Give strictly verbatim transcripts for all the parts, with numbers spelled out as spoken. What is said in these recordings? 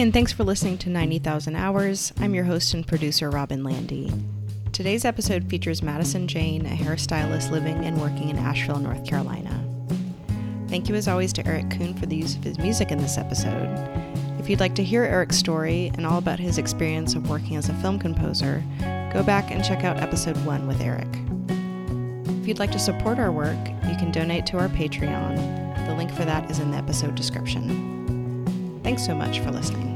and thanks for listening to ninety thousand Hours. I'm your host and producer, Robin Landy. Today's episode features Madison Jane, a hairstylist living and working in Asheville, North Carolina. Thank you as always to Eric Kuhn for the use of his music in this episode. If you'd like to hear Eric's story and all about his experience of working as a film composer, go back and check out episode one with Eric. If you'd like to support our work, you can donate to our Patreon. The link for that is in the episode description. Thanks so much for listening.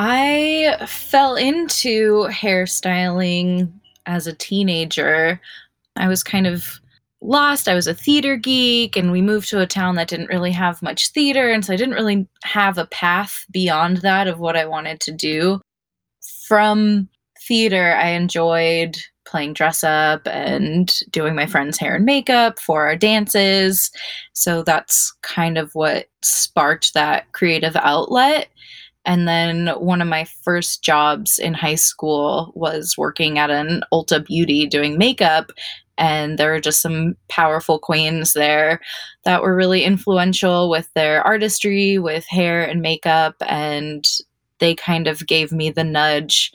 I fell into hairstyling as a teenager. I was kind of lost. I was a theater geek, and we moved to a town that didn't really have much theater, and so I didn't really have a path beyond that of what I wanted to do. From theater, I enjoyed playing dress-up and doing my friend's hair and makeup for our dances, so that's kind of what sparked that creative outlet. And then one of my first jobs in high school was working at an Ulta Beauty doing makeup. And there were just some powerful queens there that were really influential with their artistry, with hair and makeup. And they kind of gave me the nudge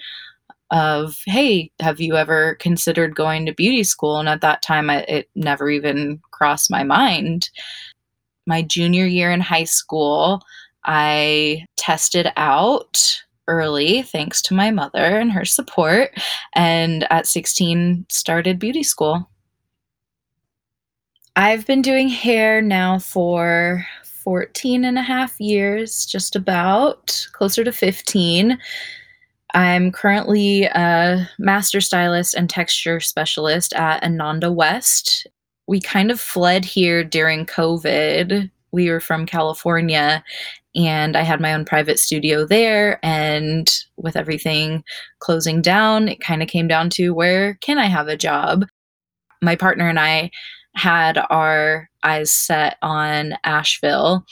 of, hey, have you ever considered going to beauty school? And at that time, I, it never even crossed my mind. My junior year in high school, I tested out early, thanks to my mother and her support, and at sixteen started beauty school. I've been doing hair now for fourteen and a half years, just about, closer to fifteen. I'm currently a master stylist and texture specialist at Ananda West. We kind of fled here during COVID. We were from California, and I had my own private studio there, and with everything closing down, it kind of came down to, where can I have a job? My partner and I had our eyes set on Asheville,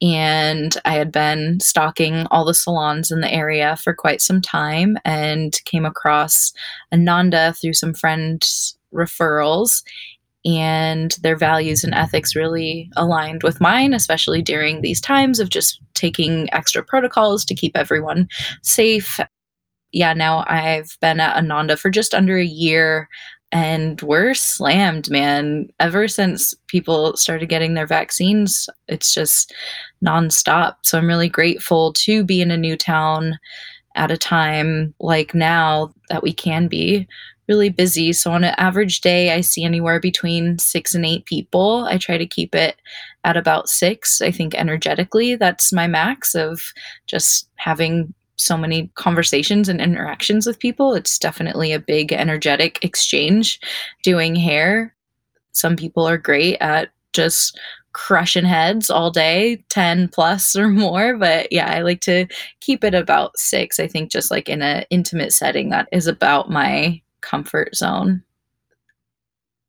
and I had been stalking all the salons in the area for quite some time and came across Ananda through some friends' referrals. And their values and ethics really aligned with mine, especially during these times of just taking extra protocols to keep everyone safe. Yeah, now I've been at Ananda for just under a year, and we're slammed, man. Ever since people started getting their vaccines, it's just nonstop. So I'm really grateful to be in a new town at a time like now that we can be really busy. So on an average day, I see anywhere between six and eight people. I try to keep it at about six. I think energetically, that's my max of just having so many conversations and interactions with people. It's definitely a big energetic exchange doing hair. Some people are great at just crushing heads all day, ten plus or more. But yeah, I like to keep it about six. I think just like in an intimate setting, that is about my comfort zone.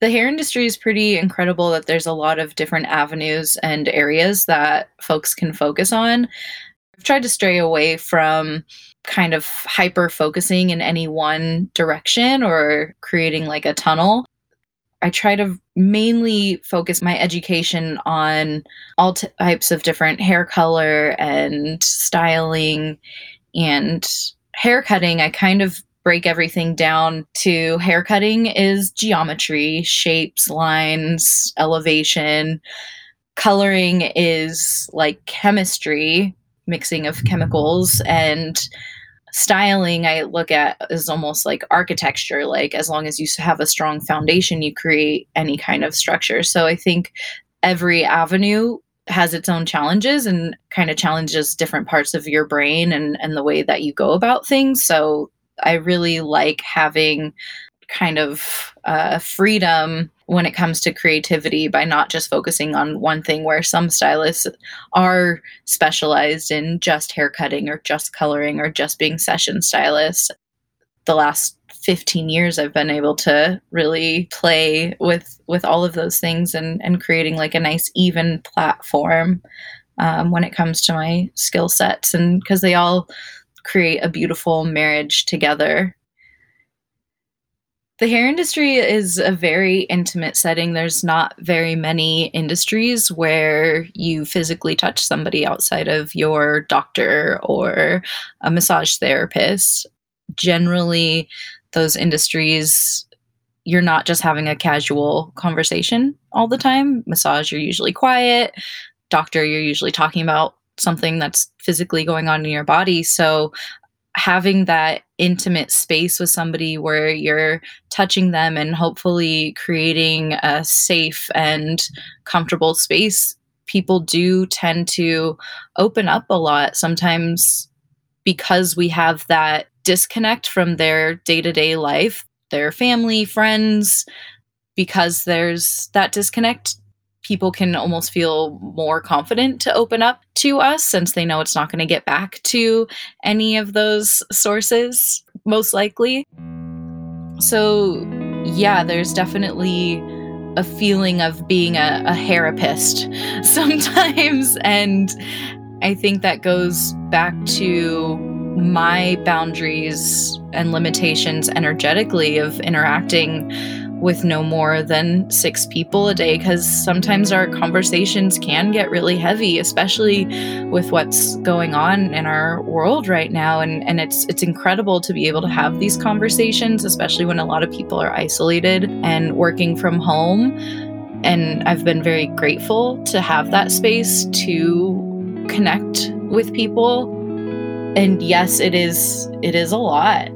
The hair industry is pretty incredible that there's a lot of different avenues and areas that folks can focus on. I've tried to stray away from kind of hyper focusing in any one direction or creating like a tunnel. I try to mainly focus my education on all t- types of different hair color and styling and hair cutting. I kind of break everything down to hair cutting is geometry, shapes, lines, elevation. Coloring is like chemistry, mixing of chemicals, and styling I look at is almost like architecture. Like as long as you have a strong foundation, you create any kind of structure. So I think every avenue has its own challenges and kind of challenges different parts of your brain and, and the way that you go about things. So I really like having kind of uh, freedom when it comes to creativity by not just focusing on one thing, where some stylists are specialized in just hair cutting or just coloring or just being session stylists. The last fifteen years, I've been able to really play with, with all of those things and, and creating like a nice even platform um, when it comes to my skill sets, and because they all create a beautiful marriage together. The hair industry is a very intimate setting. There's not very many industries where you physically touch somebody outside of your doctor or a massage therapist. Generally, those industries, you're not just having a casual conversation all the time. Massage, you're usually quiet. Doctor, you're usually talking about something that's physically going on in your body. So having that intimate space with somebody where you're touching them and hopefully creating a safe and comfortable space, people do tend to open up a lot sometimes because we have that disconnect from their day-to-day life, their family, friends. Because there's that disconnect, people can almost feel more confident to open up to us since they know it's not going to get back to any of those sources, most likely. So yeah, there's definitely a feeling of being a, a therapist sometimes. And I think that goes back to my boundaries and limitations energetically of interacting with no more than six people a day, because sometimes our conversations can get really heavy, especially with what's going on in our world right now. And, and it's it's incredible to be able to have these conversations, especially when a lot of people are isolated and working from home. And I've been very grateful to have that space to connect with people. And yes, it is it is a lot,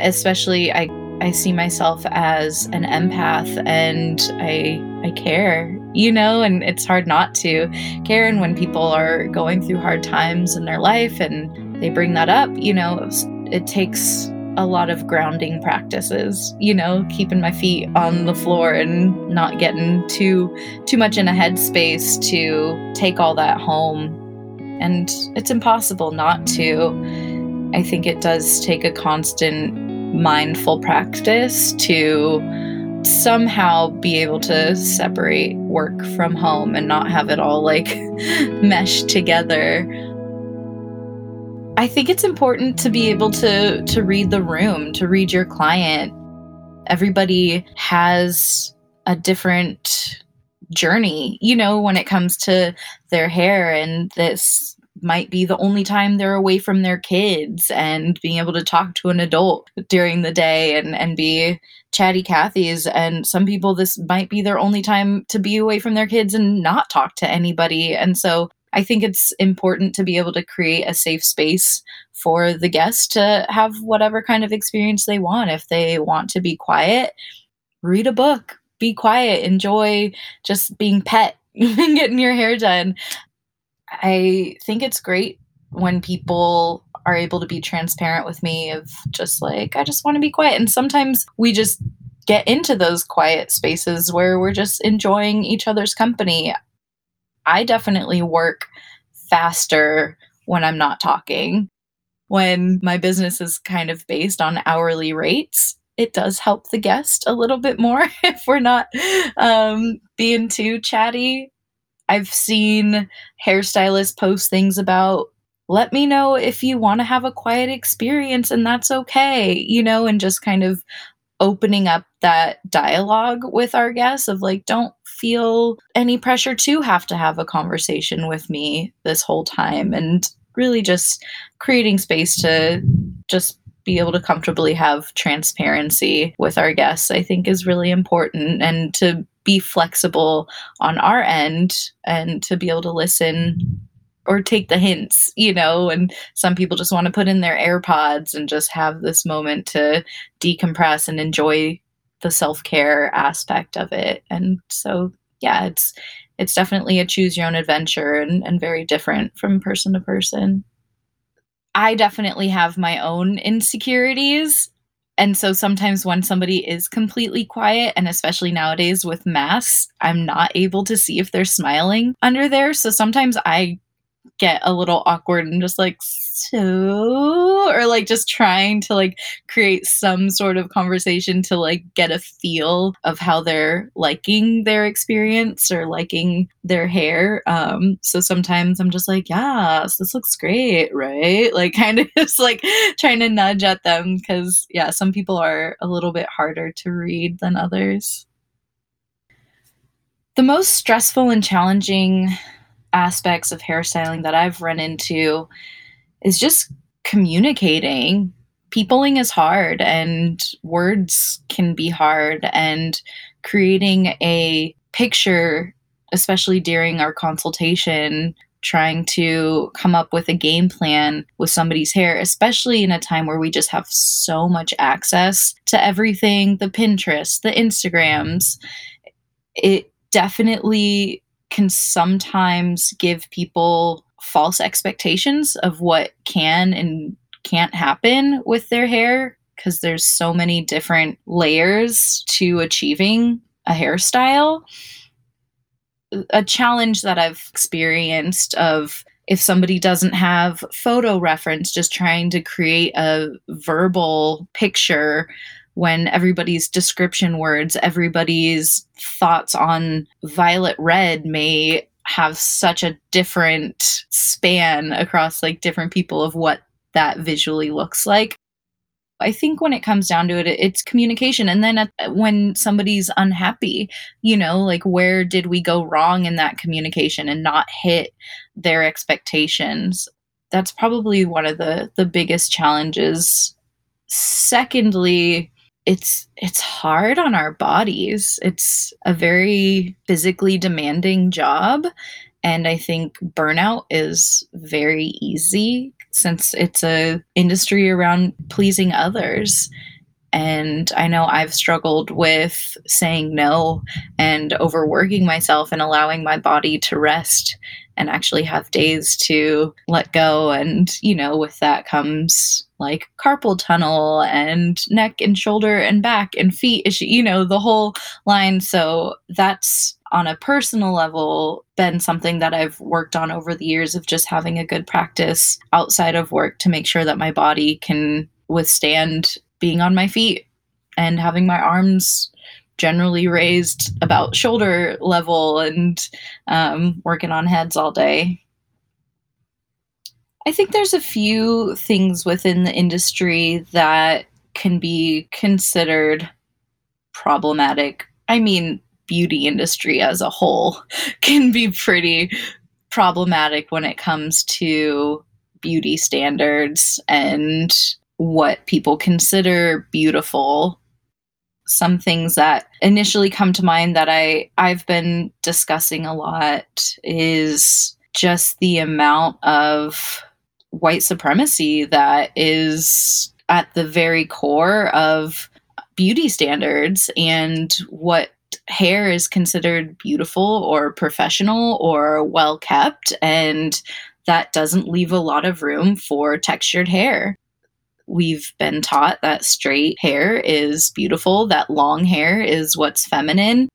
especially I I see myself as an empath, and I I care, you know, and it's hard not to care. And when people are going through hard times in their life and they bring that up, you know, it takes a lot of grounding practices, you know, keeping my feet on the floor and not getting too too much in a headspace to take all that home. And it's impossible not to. I think it does take a constant mindful practice to somehow be able to separate work from home and not have it all like mesh together. I think it's important to be able to to read the room, to read your client. Everybody has a different journey, you know, when it comes to their hair, and this might be the only time they're away from their kids, and being able to talk to an adult during the day and, and be chatty Cathy's. And some people, this might be their only time to be away from their kids and not talk to anybody. And so I think it's important to be able to create a safe space for the guests to have whatever kind of experience they want. If they want to be quiet, read a book, be quiet, enjoy just being pet and getting your hair done. I think it's great when people are able to be transparent with me of just like, I just want to be quiet. And sometimes we just get into those quiet spaces where we're just enjoying each other's company. I definitely work faster when I'm not talking. When my business is kind of based on hourly rates, it does help the guest a little bit more if we're not um, being too chatty. I've seen hairstylists post things about, let me know if you want to have a quiet experience and that's okay, you know, and just kind of opening up that dialogue with our guests of like, don't feel any pressure to have to have a conversation with me this whole time, and really just creating space to just be able to comfortably have transparency with our guests, I think is really important, and to be flexible on our end and to be able to listen or take the hints, you know. And some people just want to put in their AirPods and just have this moment to decompress and enjoy the self-care aspect of it. And so, yeah, it's it's definitely a choose your own adventure, and, and very different from person to person. I definitely have my own insecurities. And so sometimes when somebody is completely quiet, and especially nowadays with masks, I'm not able to see if they're smiling under there. So sometimes I get a little awkward and just like so, or like just trying to like create some sort of conversation to like get a feel of how they're liking their experience or liking their hair. Um, so sometimes I'm just like, yes, this looks great, right? Like kind of just like trying to nudge at them because yeah, some people are a little bit harder to read than others. The most stressful and challenging aspects of hairstyling that I've run into is just communicating. Peopling is hard and words can be hard, and creating a picture, especially during our consultation, trying to come up with a game plan with somebody's hair, especially in a time where we just have so much access to everything, the Pinterest, the Instagrams. It definitely can sometimes give people false expectations of what can and can't happen with their hair, because there's so many different layers to achieving a hairstyle. A challenge that I've experienced of if somebody doesn't have photo reference, just trying to create a verbal picture when everybody's description words, everybody's thoughts on violet red may have such a different span across like different people of what that visually looks like. I think when it comes down to it, it's communication. And then when somebody's unhappy, you know, like where did we go wrong in that communication and not hit their expectations? That's probably one of the, the biggest challenges. Secondly, It's it's hard on our bodies. It's a very physically demanding job. And I think burnout is very easy since it's a industry around pleasing others. And I know I've struggled with saying no and overworking myself and allowing my body to rest and actually have days to let go. And, you know, with that comes like carpal tunnel and neck and shoulder and back and feet issue, you know, the whole line. So that's on a personal level been something that I've worked on over the years of just having a good practice outside of work to make sure that my body can withstand being on my feet and having my arms generally raised about shoulder level and um, working on heads all day. I think there's a few things within the industry that can be considered problematic. I mean, beauty industry as a whole can be pretty problematic when it comes to beauty standards and what people consider beautiful. Some things that initially come to mind that I, I've been discussing a lot is just the amount of white supremacy that is at the very core of beauty standards and what hair is considered beautiful or professional or well kept. And that doesn't leave a lot of room for textured hair. We've been taught that straight hair is beautiful, that long hair is what's feminine.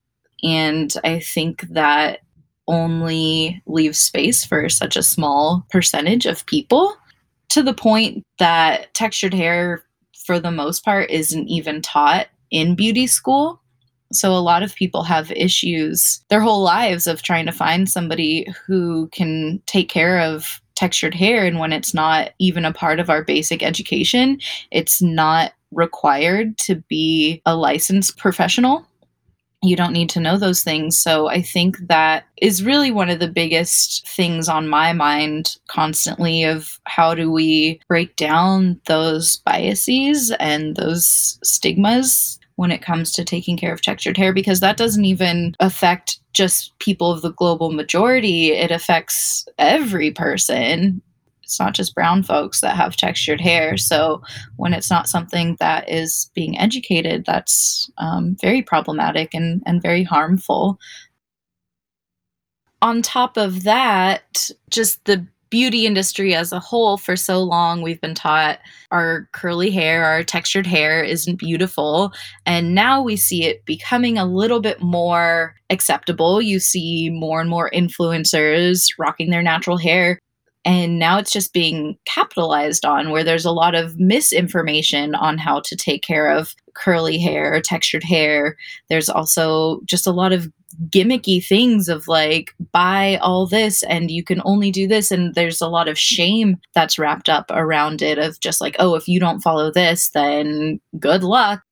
And I think that only leaves space for such a small percentage of people, to the point that textured hair, for the most part, isn't even taught in beauty school. So a lot of people have issues their whole lives of trying to find somebody who can take care of textured hair. And when it's not even a part of our basic education, it's not required to be a licensed professional. You don't need to know those things. So I think that is really one of the biggest things on my mind constantly, of how do we break down those biases and those stigmas when it comes to taking care of textured hair, because that doesn't even affect just people of the global majority. It affects every person. It's not just brown folks that have textured hair. So when it's not something that is being educated, that's um, very problematic and, and very harmful. On top of that, just the beauty industry as a whole, for so long, we've been taught our curly hair, our textured hair isn't beautiful. And now we see it becoming a little bit more acceptable. You see more and more influencers rocking their natural hair. And now it's just being capitalized on, where there's a lot of misinformation on how to take care of curly hair, textured hair. There's also just a lot of gimmicky things of like, buy all this and you can only do this. And there's a lot of shame that's wrapped up around it of just like, oh, if you don't follow this, then good luck.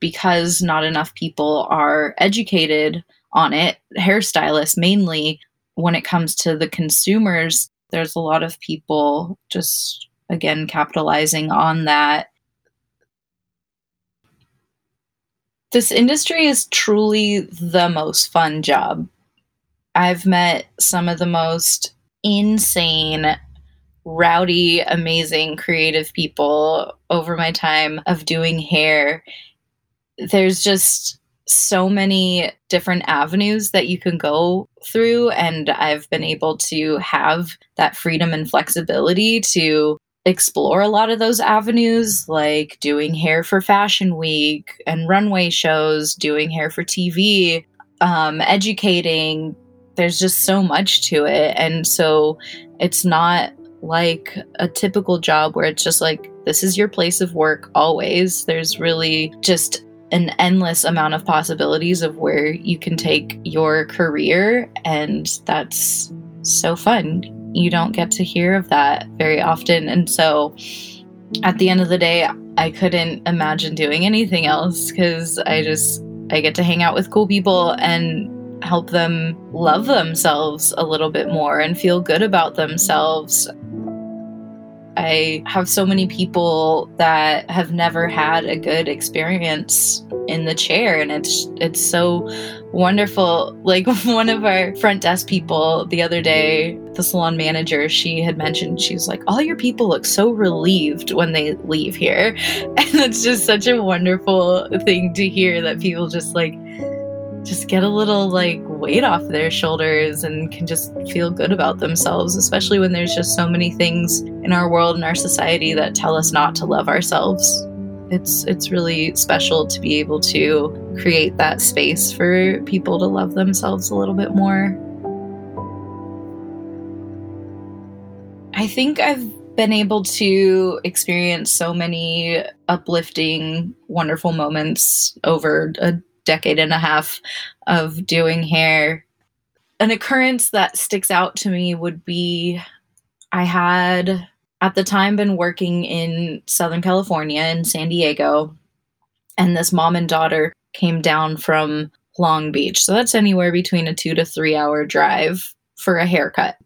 Because not enough people are educated on it, hairstylists mainly, when it comes to the consumers, there's a lot of people just, again, capitalizing on that. This industry is truly the most fun job. I've met some of the most insane, rowdy, amazing, creative people over my time of doing hair. There's just so many different avenues that you can go through, and I've been able to have that freedom and flexibility to explore a lot of those avenues, like doing hair for Fashion Week and runway shows, doing hair for T V, um, educating. There's just so much to it. And so it's not like a typical job where it's just like, this is your place of work always. There's really just an endless amount of possibilities of where you can take your career, and that's so fun. You don't get to hear of that very often, and so at the end of the day, I couldn't imagine doing anything else, because I just I get to hang out with cool people and help them love themselves a little bit more and feel good about themselves. I have so many people that have never had a good experience in the chair, and it's it's so wonderful. Like one of our front desk people the other day, the salon manager, she had mentioned, she was like, all your people look so relieved when they leave here. And it's just such a wonderful thing to hear, that people just like, just get a little like weight off their shoulders and can just feel good about themselves, especially when there's just so many things in our world and our society that tell us not to love ourselves. It's it's really special to be able to create that space for people to love themselves a little bit more. I think I've been able to experience so many uplifting, wonderful moments over a decade and a half of doing hair. An occurrence that sticks out to me would be, I had at the time been working in Southern California in San Diego, and this mom and daughter came down from Long Beach. So that's anywhere between a two to three hour drive for a haircut.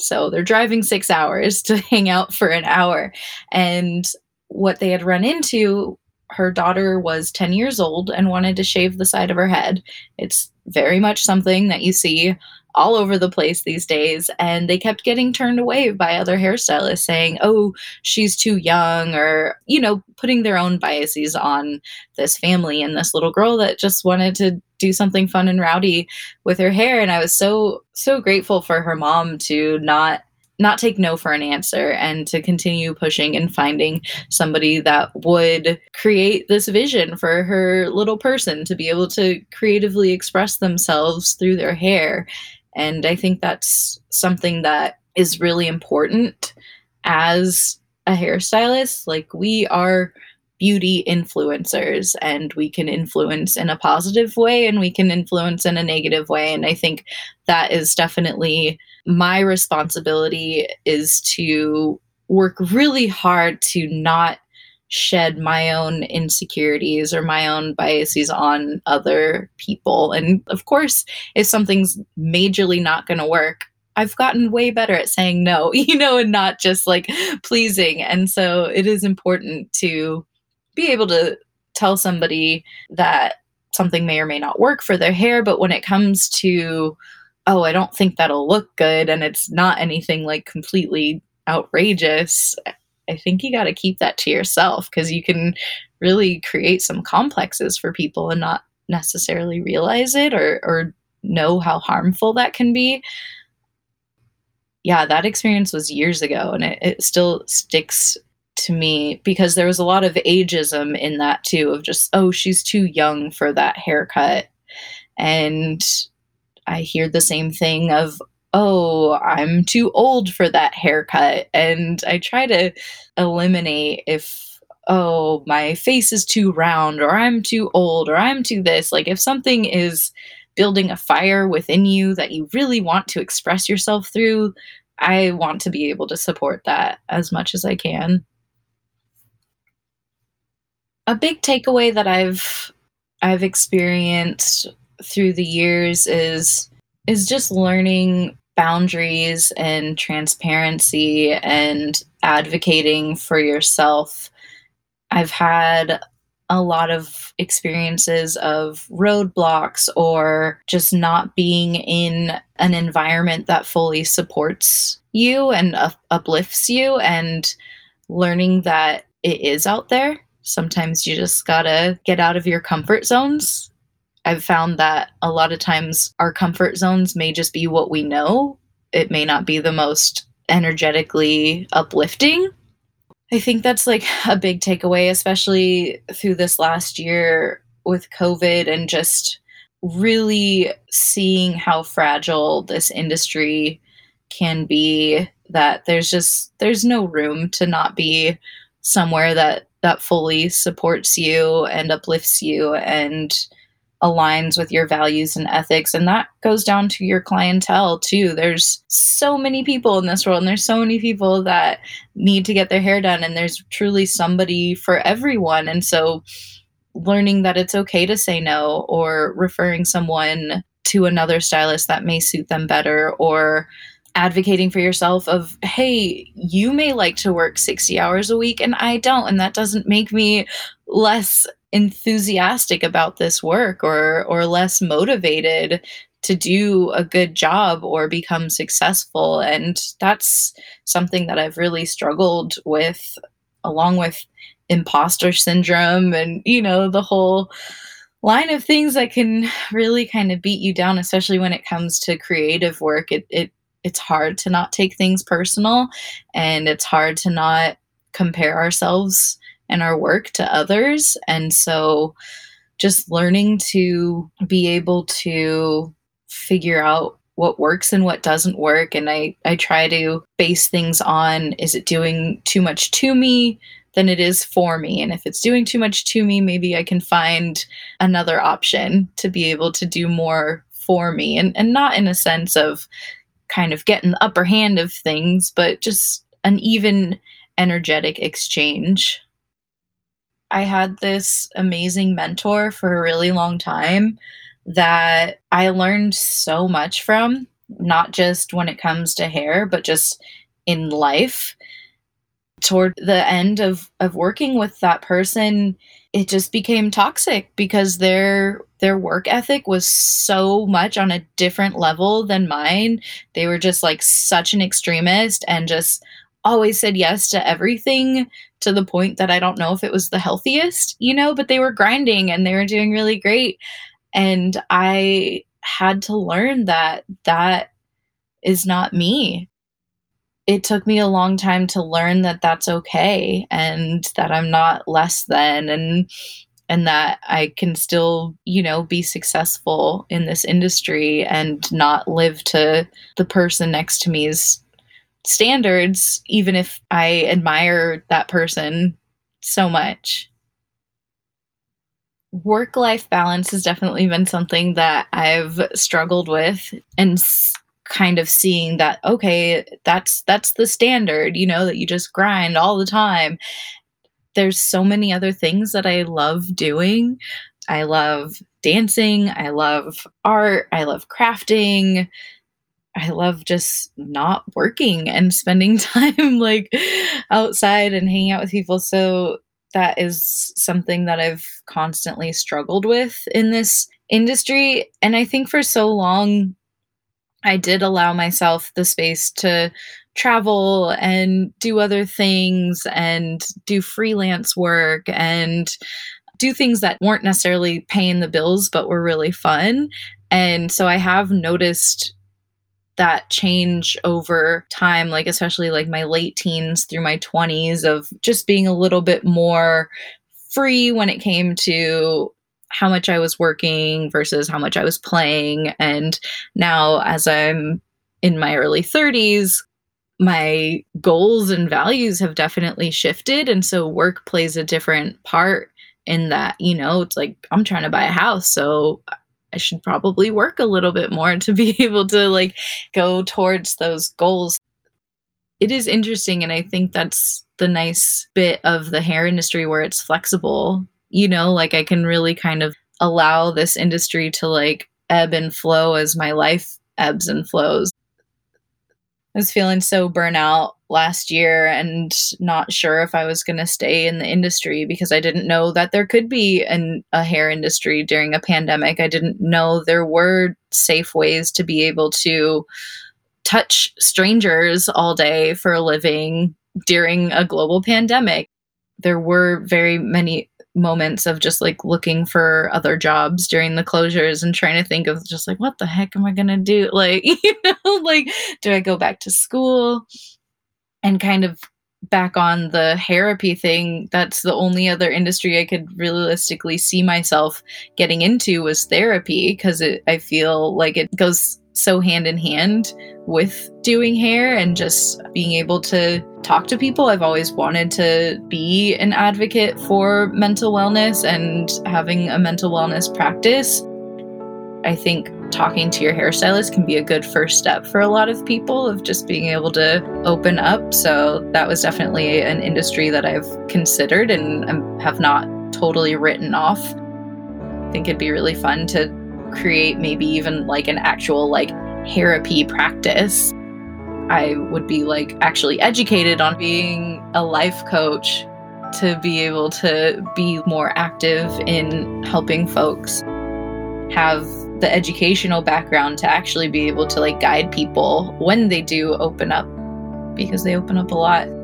So they're driving six hours to hang out for an hour. And what they had run into, her daughter was ten years old and wanted to shave the side of her head. It's very much something that you see all over the place these days. And they kept getting turned away by other hairstylists saying, oh, she's too young, or, you know, putting their own biases on this family and this little girl that just wanted to do something fun and rowdy with her hair. And I was so, so grateful for her mom to not not take no for an answer and to continue pushing and finding somebody that would create this vision for her little person to be able to creatively express themselves through their hair. And I think that's something that is really important as a hairstylist. Like, we are beauty influencers, and we can influence in a positive way and we can influence in a negative way. And I think that is definitely my responsibility, is to work really hard to not shed my own insecurities or my own biases on other people. And of course, if something's majorly not going to work, I've gotten way better at saying no, you know, and not just like pleasing. And so it is important to be able to tell somebody that something may or may not work for their hair. But when it comes to, oh, I don't think that'll look good, and it's not anything like completely outrageous, I think you got to keep that to yourself, because you can really create some complexes for people and not necessarily realize it or, or know how harmful that can be. Yeah, that experience was years ago, and it, it still sticks to me, because there was a lot of ageism in that too, of just, oh, she's too young for that haircut. And I hear the same thing of, oh, I'm too old for that haircut. And I try to eliminate if, oh, my face is too round, or I'm too old, or I'm too this. Like, if something is building a fire within you that you really want to express yourself through, I want to be able to support that as much as I can. A big takeaway that I've I've experienced through the years is is just learning boundaries and transparency and advocating for yourself. I've had a lot of experiences of roadblocks or just not being in an environment that fully supports you and up- uplifts you, and learning that it is out there. Sometimes you just gotta get out of your comfort zones. I've found that a lot of times our comfort zones may just be what we know. It may not be the most energetically uplifting. I think that's like a big takeaway, especially through this last year with COVID, and just really seeing how fragile this industry can be, that there's just, there's no room to not be somewhere that that fully supports you and uplifts you and aligns with your values and ethics. And that goes down to your clientele too. There's so many people in this world, and there's so many people that need to get their hair done, and there's truly somebody for everyone. And so learning that it's okay to say no, or referring someone to another stylist that may suit them better, or advocating for yourself of, hey, you may like to work sixty hours a week and I don't, and that doesn't make me less enthusiastic about this work or or less motivated to do a good job or become successful. And that's something that I've really struggled with, along with imposter syndrome and, you know, the whole line of things that can really kind of beat you down, especially when it comes to creative work. It it It's hard to not take things personal, and it's hard to not compare ourselves and our work to others. And so just learning to be able to figure out what works and what doesn't work. And I, I try to base things on, is it doing too much to me than it is for me? And if it's doing too much to me, maybe I can find another option to be able to do more for me. And, and not in a sense of kind of getting the upper hand of things, but just an even energetic exchange. I had this amazing mentor for a really long time that I learned so much from, not just when it comes to hair, but just in life. Toward the end of, of working with that person, it just became toxic because their their work ethic was so much on a different level than mine. They were just like such an extremist and just always said yes to everything, to the point that I don't know if it was the healthiest, you know, but they were grinding and they were doing really great. And I had to learn that that is not me. It took me a long time to learn that that's okay, and that I'm not less than, and and that I can still, you know, be successful in this industry and not live to the person next to me's standards, even if I admire that person so much. Work-life balance has definitely been something that I've struggled with, and kind of seeing that, okay, that's that's the standard, you know, that you just grind all the time. There's so many other things that I love doing. I love dancing, I love art, I love crafting, I love just not working and spending time like outside and hanging out with people. So that is something that I've constantly struggled with in this industry. And I think for so long I did allow myself the space to travel and do other things and do freelance work and do things that weren't necessarily paying the bills, but were really fun. And so I have noticed that change over time, like especially like my late teens through my twenties, of just being a little bit more free when it came to how much I was working versus how much I was playing. And now as I'm in my early thirties, my goals and values have definitely shifted. And so work plays a different part in that, you know, it's like, I'm trying to buy a house, so I should probably work a little bit more to be able to like go towards those goals. It is interesting. And I think that's the nice bit of the hair industry, where it's flexible, you know, like I can really kind of allow this industry to like ebb and flow as my life ebbs and flows. I was feeling so burnout last year and not sure if I was going to stay in the industry because I didn't know that there could be an, a hair industry during a pandemic. I didn't know there were safe ways to be able to touch strangers all day for a living during a global pandemic. There were very many moments of just like looking for other jobs during the closures and trying to think of just like, what the heck am I going to do? Like, you know, like, do I go back to school? And kind of back on the therapy thing, that's the only other industry I could realistically see myself getting into was therapy, because I feel like it goes so hand in hand with doing hair and just being able to talk to people. I've always wanted to be an advocate for mental wellness and having a mental wellness practice. I think talking to your hairstylist can be a good first step for a lot of people, of just being able to open up. So that was definitely an industry that I've considered and have not totally written off. I think it'd be really fun to create maybe even like an actual like therapy practice. I would be like actually educated on being a life coach to be able to be more active in helping folks have the educational background to actually be able to like guide people when they do open up, because they open up a lot.